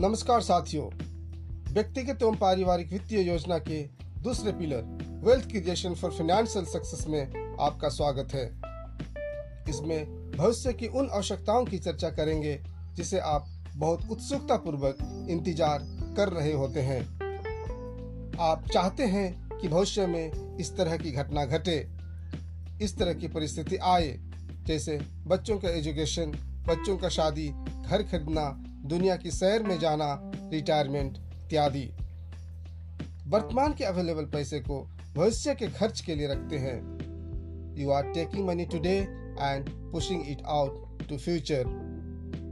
नमस्कार साथियों, व्यक्तिगत एवं पारिवारिक वित्तीय योजना के दूसरे pillar wealth creation for financial success में आपका स्वागत है। इसमें भविष्य की उन आवश्यकताओं की चर्चा करेंगे जिसे आप बहुत उत्सुकता पूर्वक इंतजार कर रहे होते हैं। आप चाहते हैं कि भविष्य में इस तरह की घटना घटे, इस तरह की परिस्थिति आए, जैसे बच्चों का एजुकेशन, बच्चों का शादी, घर खरीदना, दुनिया की सैर में जाना, रिटायरमेंट इत्यादि। वर्तमान के अवेलेबल पैसे को भविष्य के खर्च के लिए रखते हैं। You are taking money today and pushing it out to future.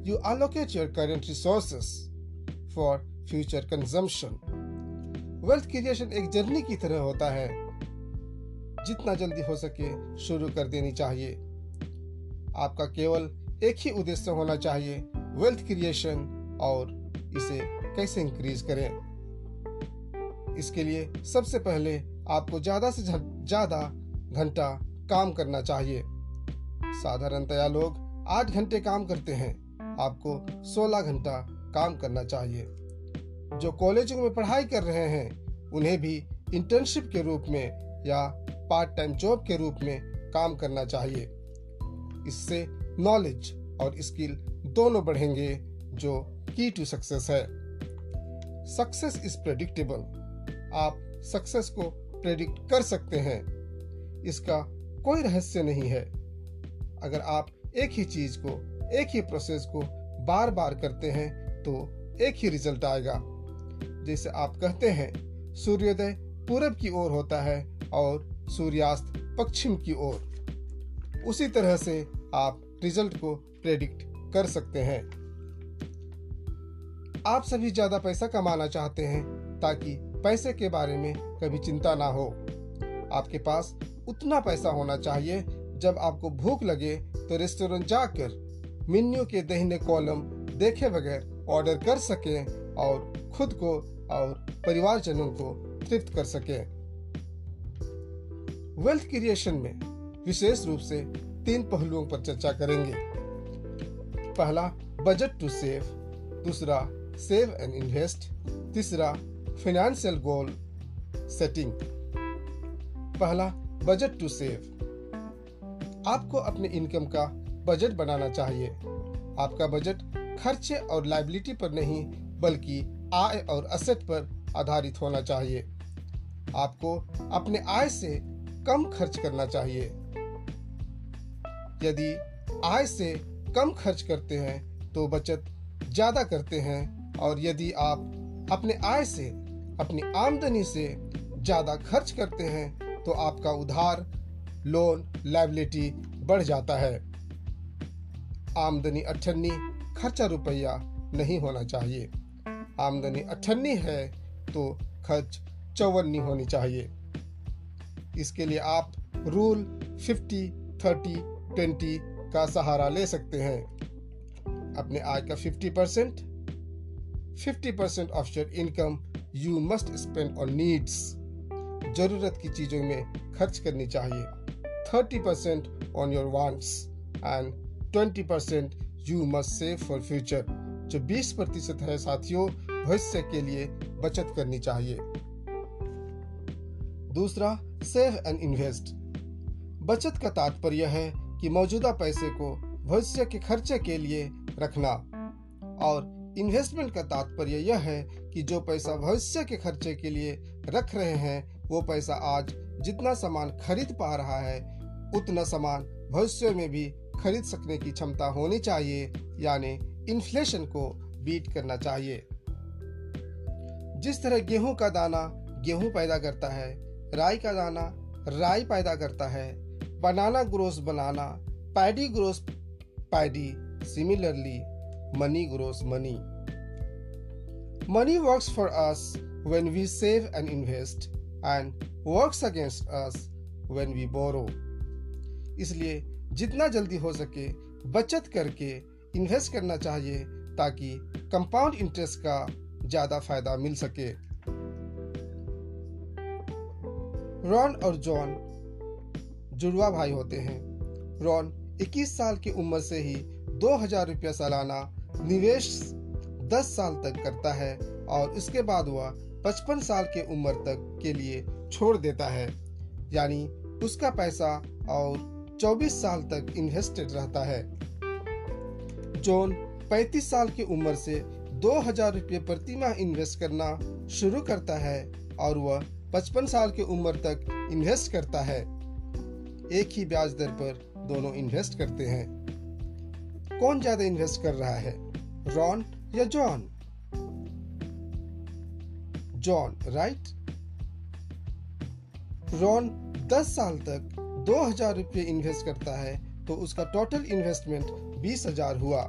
You allocate your current resources for future consumption. Wealth creation एक जर्नी की तरह होता है, जितना जल्दी हो सके शुरू कर देनी चाहिए। आपका केवल एक ही उद्देश्य होना चाहिए, वेल्थ क्रिएशन, और इसे कैसे इंक्रीज करें। इसके लिए सबसे पहले आपको ज़्यादा से ज़्यादा घंटा काम करना चाहिए। साधारणतया लोग 8 घंटे काम करते हैं, आपको 16 घंटा काम करना चाहिए। जो कॉलेजों में पढ़ाई कर रहे हैं उन्हें भी इंटर्नशिप के रूप में या पार्ट टाइम जॉब के रूप में काम करना चाहिए। इससे नॉलेज और स्किल दोनों बढ़ेंगे, जो की टू सक्सेस है। Success is predictable. आप सक्सेस को प्रेडिक्ट कर सकते हैं, इसका कोई रहस्य नहीं है। अगर आप एक ही चीज को, एक ही प्रोसेस को बार बार करते हैं तो एक ही रिजल्ट आएगा। जैसे आप कहते हैं, सूर्योदय पूरब की ओर होता है और सूर्यास्त पश्चिम की ओर, उसी तरह से आप रिजल्ट को प्रेडिक्ट कर सकते हैं। आप सभी ज्यादा पैसा कमाना चाहते हैं ताकि पैसे के बारे में कभी चिंता ना हो। आपके पास उतना पैसा होना चाहिए, जब आपको भूख लगे तो रेस्टोरेंट जाकर मेन्यू के दाहिने कॉलम देखे बगैर ऑर्डर कर सकें और खुद को और परिवारजनों को तृप्त कर सकें। वेल्थ क्रिएशन में विशेष रूप से 3 पहलुओं पर चर्चा करेंगे। पहला, बजट टू सेव। दूसरा, सेव एंड इन्वेस्ट। तीसरा, फाइनेंशियल गोल सेटिंग। पहला, बजट टू सेव। आपको अपने इनकम का बजट बनाना चाहिए। आपका बजट खर्चे और लायबिलिटी पर नहीं, बल्कि आय और असेट पर आधारित होना चाहिए। आपको अपने आय से कम खर्च करना चाहिए। यदि आय से कम खर्च करते हैं तो बचत ज़्यादा करते हैं, और यदि आप अपने आय से, अपनी आमदनी से ज़्यादा खर्च करते हैं तो आपका उधार, लोन, लायबिलिटी बढ़ जाता है। आमदनी 98, खर्चा रुपया नहीं होना चाहिए। आमदनी 98 है तो खर्च 54 होनी चाहिए। इसके लिए आप रूल 50-30-20 का सहारा ले सकते हैं। अपने आय का 50% of your income you must spend on needs. जरूरत की चीजों में खर्च करनी चाहिए। 30% on your wants and 20% you must save for future. जो 20% है साथियों, भविष्य के लिए बचत करनी चाहिए। दूसरा, सेव एंड इन्वेस्ट। बचत का तात्पर्य है कि मौजूदा पैसे को भविष्य के खर्चे के लिए रखना, और इन्वेस्टमेंट का तात्पर्य यह है कि जो पैसा भविष्य के खर्चे के लिए रख रहे हैं, वो पैसा आज जितना सामान खरीद पा रहा है उतना सामान भविष्य में भी खरीद सकने की क्षमता होनी चाहिए, यानी इन्फ्लेशन को बीट करना चाहिए। जिस तरह गेहूं का दाना गेहूं पैदा करता है, राई का दाना राई पैदा करता है, banana grows banana, paddy grows paddy, similarly money grows money. Money works for us when we save and invest and works against us when we borrow। इसलिए जितना जल्दी हो सके बचत करके इन्वेस्ट करना चाहिए ताकि कंपाउंड इंटरेस्ट का ज्यादा फायदा मिल सके। रॉन और जॉन जुड़वा भाई होते हैं। रॉन 21 साल की उम्र से ही 2000 रुपया सालाना निवेश 10 साल तक करता है और इसके बाद वह 55 साल के उम्र तक के लिए छोड़ देता है, यानी उसका पैसा और 24 साल तक इन्वेस्टेड रहता है। जॉन 35 साल की उम्र से 2,000 रुपये प्रति माह इन्वेस्ट करना शुरू करता है और वह 55 साल की उम्र तक इन्वेस्ट करता है। एक ही ब्याज दर पर दोनों इन्वेस्ट करते हैं। कौन ज्यादा इन्वेस्ट कर रहा है, रॉन या जॉन? John, right. रॉन 10 साल तक 2,000 रुपये इन्वेस्ट करता है तो उसका टोटल इन्वेस्टमेंट 20,000 हुआ।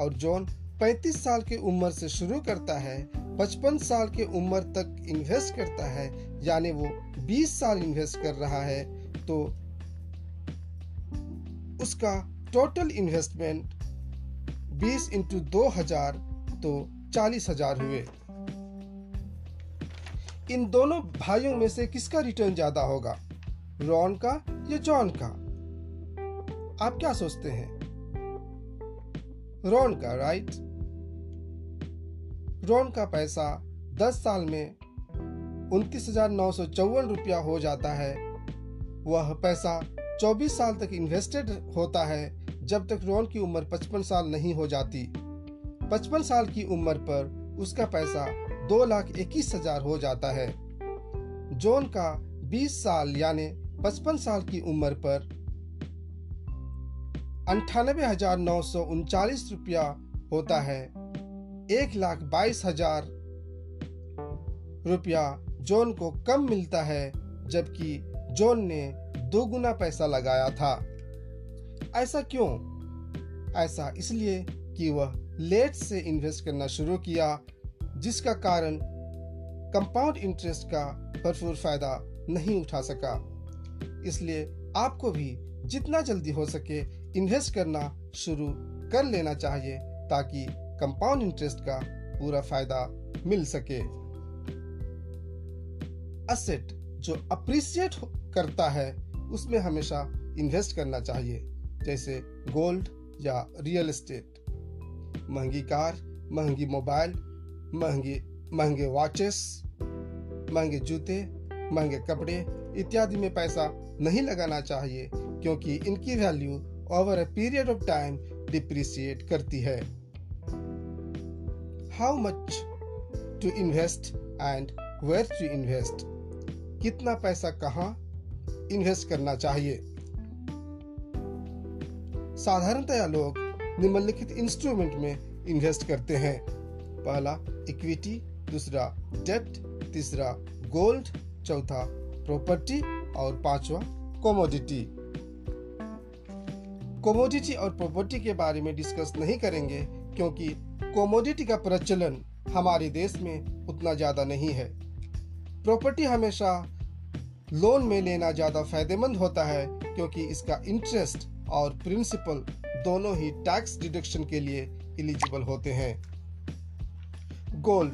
और जॉन 35 साल की उम्र से शुरू करता है, 55 साल के उम्र तक इन्वेस्ट करता है, यानी वो 20 साल इन्वेस्ट कर रहा है तो उसका टोटल इन्वेस्टमेंट 20 × 2,000 तो 40,000 हुए। इन दोनों भाइयों में से किसका रिटर्न ज्यादा होगा, रॉन का या जॉन का? आप क्या सोचते हैं? रॉन का, राइट। रॉन का पैसा 10 साल में 29,954 रुपया हो जाता है। वह पैसा 24 साल तक इन्वेस्टेड होता है जब तक रॉन की उम्र 55 साल नहीं हो जाती। 55 साल की उम्र पर उसका पैसा 2,21,000 हो जाता है। जॉन का 20 साल यानी 55 साल की उम्र पर 98,939 रुपया होता है। 1,22,000 रुपया जॉन को कम मिलता है जबकि जॉन ने 2 गुना पैसा लगाया था। ऐसा क्यों? ऐसा इसलिए कि वह लेट से इन्वेस्ट करना शुरू किया, जिसका कारण कंपाउंड इंटरेस्ट का भरपूर फायदा नहीं उठा सका। इसलिए आपको भी जितना जल्दी हो सके इन्वेस्ट करना शुरू कर लेना चाहिए ताकि कंपाउंड इंटरेस्ट का पूरा फायदा मिल सके। एसेट जो अप्रिशिएट करता है उसमें हमेशा इन्वेस्ट करना चाहिए, जैसे गोल्ड या रियल एस्टेट। महंगी कार, महंगी मोबाइल, महंगे वॉचेस, महंगे जूते, महंगे कपड़े इत्यादि में पैसा नहीं लगाना चाहिए क्योंकि इनकी value over a period of time depreciate करती है। How much to invest and where to invest, कितना पैसा कहाँ इन्वेस्ट करना चाहिए। साधारणतया लोग निम्नलिखित इंस्ट्रूमेंट में इन्वेस्ट करते हैं। पहला इक्विटी, दूसरा डेट, तीसरा गोल्ड, चौथा प्रॉपर्टी और पांचवा कमोडिटी। कमोडिटी और प्रॉपर्टी के बारे में डिस्कस नहीं करेंगे क्योंकि कमोडिटी का प्रचलन हमारे देश में उतना ज़्यादा नहीं है। प्रॉपर्टी हमेशा लोन में लेना ज़्यादा फायदेमंद होता है क्योंकि इसका इंटरेस्ट और प्रिंसिपल दोनों ही टैक्स डिडक्शन के लिए एलिजिबल होते हैं। गोल्ड,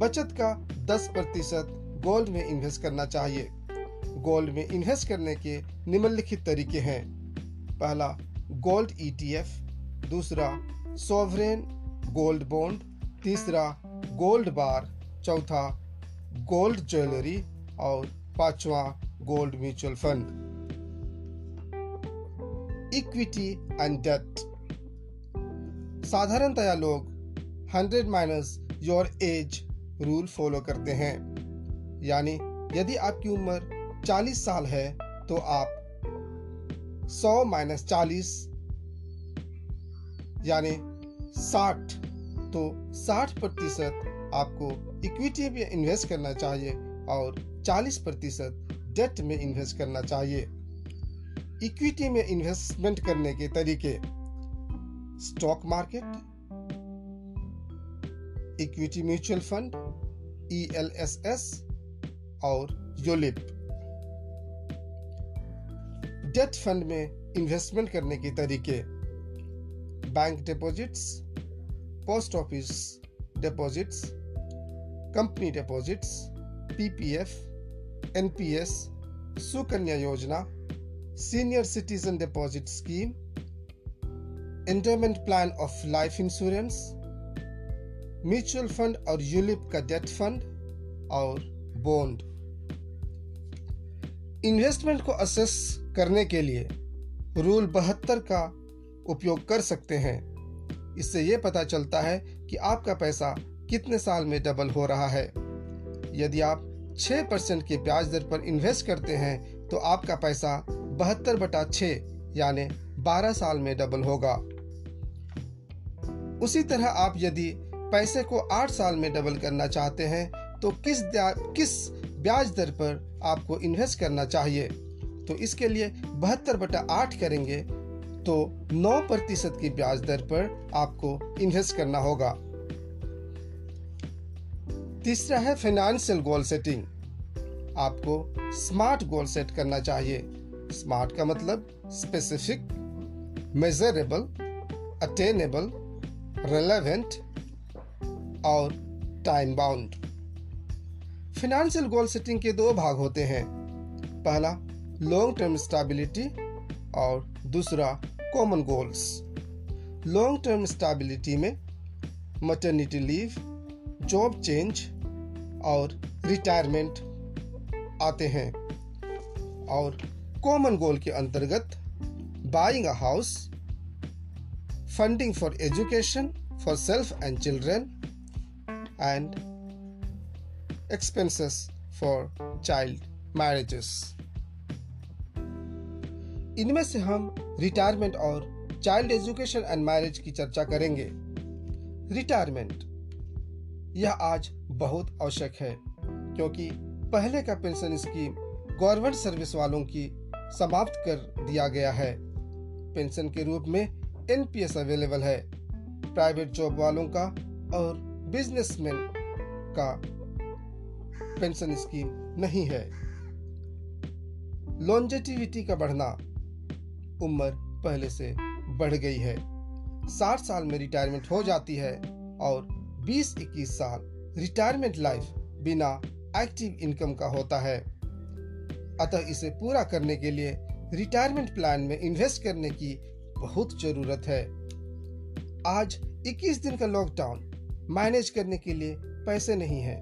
बचत का 10% गोल्ड में इन्वेस्ट करना चाहिए। गोल्ड में इन्वेस्ट करने के निम्नलिखित तरीके हैं। पहला गोल्ड ETF, दूसरा सॉवरेन गोल्ड बॉन्ड, तीसरा गोल्ड बार, चौथा गोल्ड ज्वेलरी और पांचवा gold mutual fund. Equity and debt, साधारणतया लोग 100 - योर एज रूल फॉलो करते हैं, यानी यदि आपकी उम्र 40 साल है तो आप 100 - 40 यानी 60 तो 60% आपको इक्विटी में इन्वेस्ट करना चाहिए और 40% डेट में इन्वेस्ट करना चाहिए। इक्विटी में इन्वेस्टमेंट करने के तरीके, stock market, equity mutual fund ELSS और योलिप। डेट फंड में इन्वेस्टमेंट करने के तरीके, bank deposits, post office deposits, company deposits, PPF, NPS, Sukanya Yojana, senior citizen deposit scheme, endowment plan of life insurance, mutual fund और ULIP का death fund और bond. Investment को assess करने के लिए रूल 72 का उपयोग कर सकते हैं। इससे यह पता चलता है कि आपका पैसा कितने साल में डबल हो रहा है। यदि आप 6% के ब्याज दर पर इन्वेस्ट करते हैं तो आपका पैसा 72/6 यानी 12 साल में डबल होगा। उसी तरह आप यदि पैसे को 8 साल में डबल करना चाहते हैं तो किस ब्याज दर पर आपको इन्वेस्ट करना चाहिए, तो इसके लिए 72/8 करेंगे तो 9% की ब्याज दर पर आपको इन्वेस्ट करना होगा। तीसरा है फाइनेंशियल गोल सेटिंग। आपको स्मार्ट गोल सेट करना चाहिए। स्मार्ट का मतलब स्पेसिफिक, मेजरेबल, अटेनेबल, रेलेवेंट और time bound. Financial goal setting के दो भाग होते हैं, पहला लॉन्ग टर्म स्टेबिलिटी और दूसरा common goals. Long term stability में मैटरनिटी लीव, जॉब चेंज और रिटायरमेंट आते हैं, और कॉमन गोल के अंतर्गत buying a house, funding for education for self and children and expenses for child marriages। इनमें से हम रिटायरमेंट और चाइल्ड एजुकेशन एंड मैरिज की चर्चा करेंगे। रिटायरमेंट, यह आज बहुत आवश्यक है क्योंकि पहले का पेंशन स्कीम गवर्नमेंट सर्विस वालों की समाप्त कर दिया गया है। पेंशन के रूप में NPS अवेलेबल है। प्राइवेट जॉब वालों का और बिजनेसमैन का पेंशन स्कीम नहीं है। लॉन्जेटिविटी का बढ़ना, उम्र पहले से बढ़ गई है। 60 साल में रिटायरमेंट हो जाती है और 20-21 साल रिटायरमेंट लाइफ बिना एक्टिव इनकम का होता है। अतः इसे पूरा करने के लिए रिटायरमेंट प्लान में इन्वेस्ट करने की बहुत जरूरत है। आज 21 दिन का लॉकडाउन मैनेज करने के लिए पैसे नहीं हैं।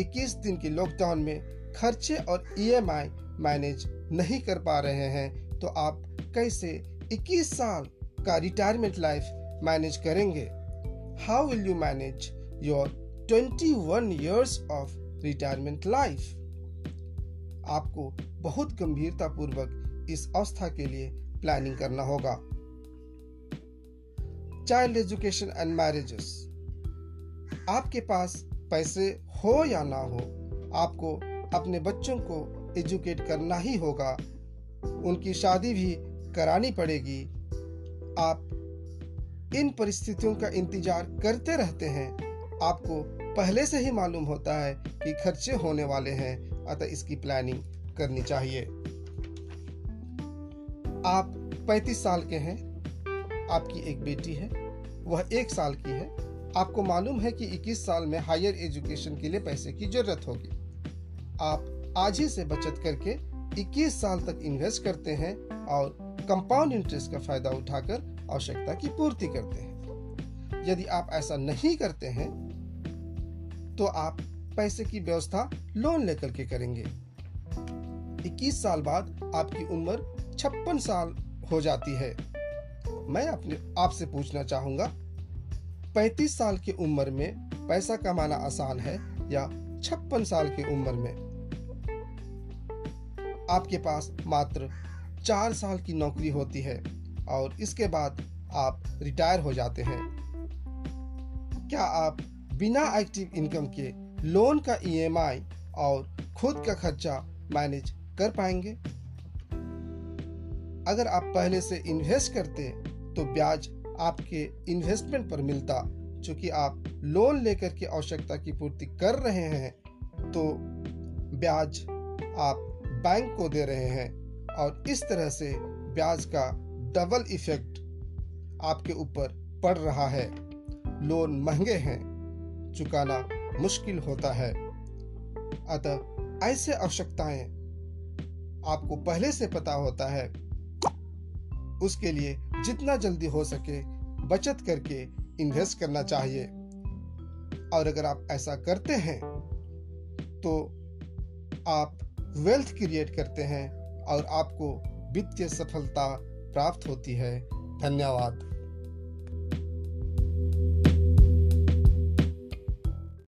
21 दिन के लॉकडाउन में खर्चे और EMI मैनेज नहीं कर पा रहे हैं तो आप कैसे 21 साल का रिटायरमेंट लाइफ मैनेज करेंगे? How will you manage your 21 years of retirement life? आपको बहुत गंभीरतापूर्वक इस अवस्था के लिए प्लानिंग करना होगा। चाइल्ड एजुकेशन एंड मैरिजेस, आपके पास पैसे हो या ना हो आपको अपने बच्चों को एजुकेट करना ही होगा। उनकी शादी भी करानी पड़ेगी। आप इन परिस्थितियों का इंतजार करते रहते हैं। आपको पहले से ही मालूम होता है कि खर्चे होने वाले हैं, अतः इसकी प्लानिंग करनी चाहिए। आप 35 साल के हैं, आपकी एक बेटी है, वह 1 साल की है। आपको मालूम है कि 21 साल में हायर एजुकेशन के लिए पैसे की जरूरत होगी। आप आज ही से बचत करके 21 साल तक इन्वेस्ट करते हैं और कंपाउंड इंटरेस्ट का फायदा उठाकर आवश्यकता की पूर्ति करते हैं। यदि आप ऐसा नहीं करते हैं तो आप पैसे की व्यवस्था लोन लेकर के करेंगे। 21 साल बाद आपकी उम्र 56 साल हो जाती है। मैं आपसे पूछना चाहूंगा, 35 साल की उम्र में पैसा कमाना आसान है या 56 साल की उम्र में? आपके पास मात्र 4 साल की नौकरी होती है और इसके बाद आप रिटायर हो जाते हैं। क्या आप बिना एक्टिव इनकम के लोन का EMI और खुद का खर्चा मैनेज कर पाएंगे? अगर आप पहले से इन्वेस्ट करते तो ब्याज आपके इन्वेस्टमेंट पर मिलता। चूंकि आप लोन लेकर के आवश्यकता की पूर्ति कर रहे हैं तो ब्याज आप बैंक को दे रहे हैं और इस तरह से ब्याज का डबल इफेक्ट आपके ऊपर पड़ रहा है। लोन महंगे हैं, चुकाना मुश्किल होता है। अतः ऐसे आवश्यकताएं आपको पहले से पता होता है उसके लिए जितना जल्दी हो सके बचत करके इन्वेस्ट करना चाहिए। और अगर आप ऐसा करते हैं तो आप वेल्थ क्रिएट करते हैं और आपको वित्तीय सफलता प्राप्त होती है। धन्यवाद।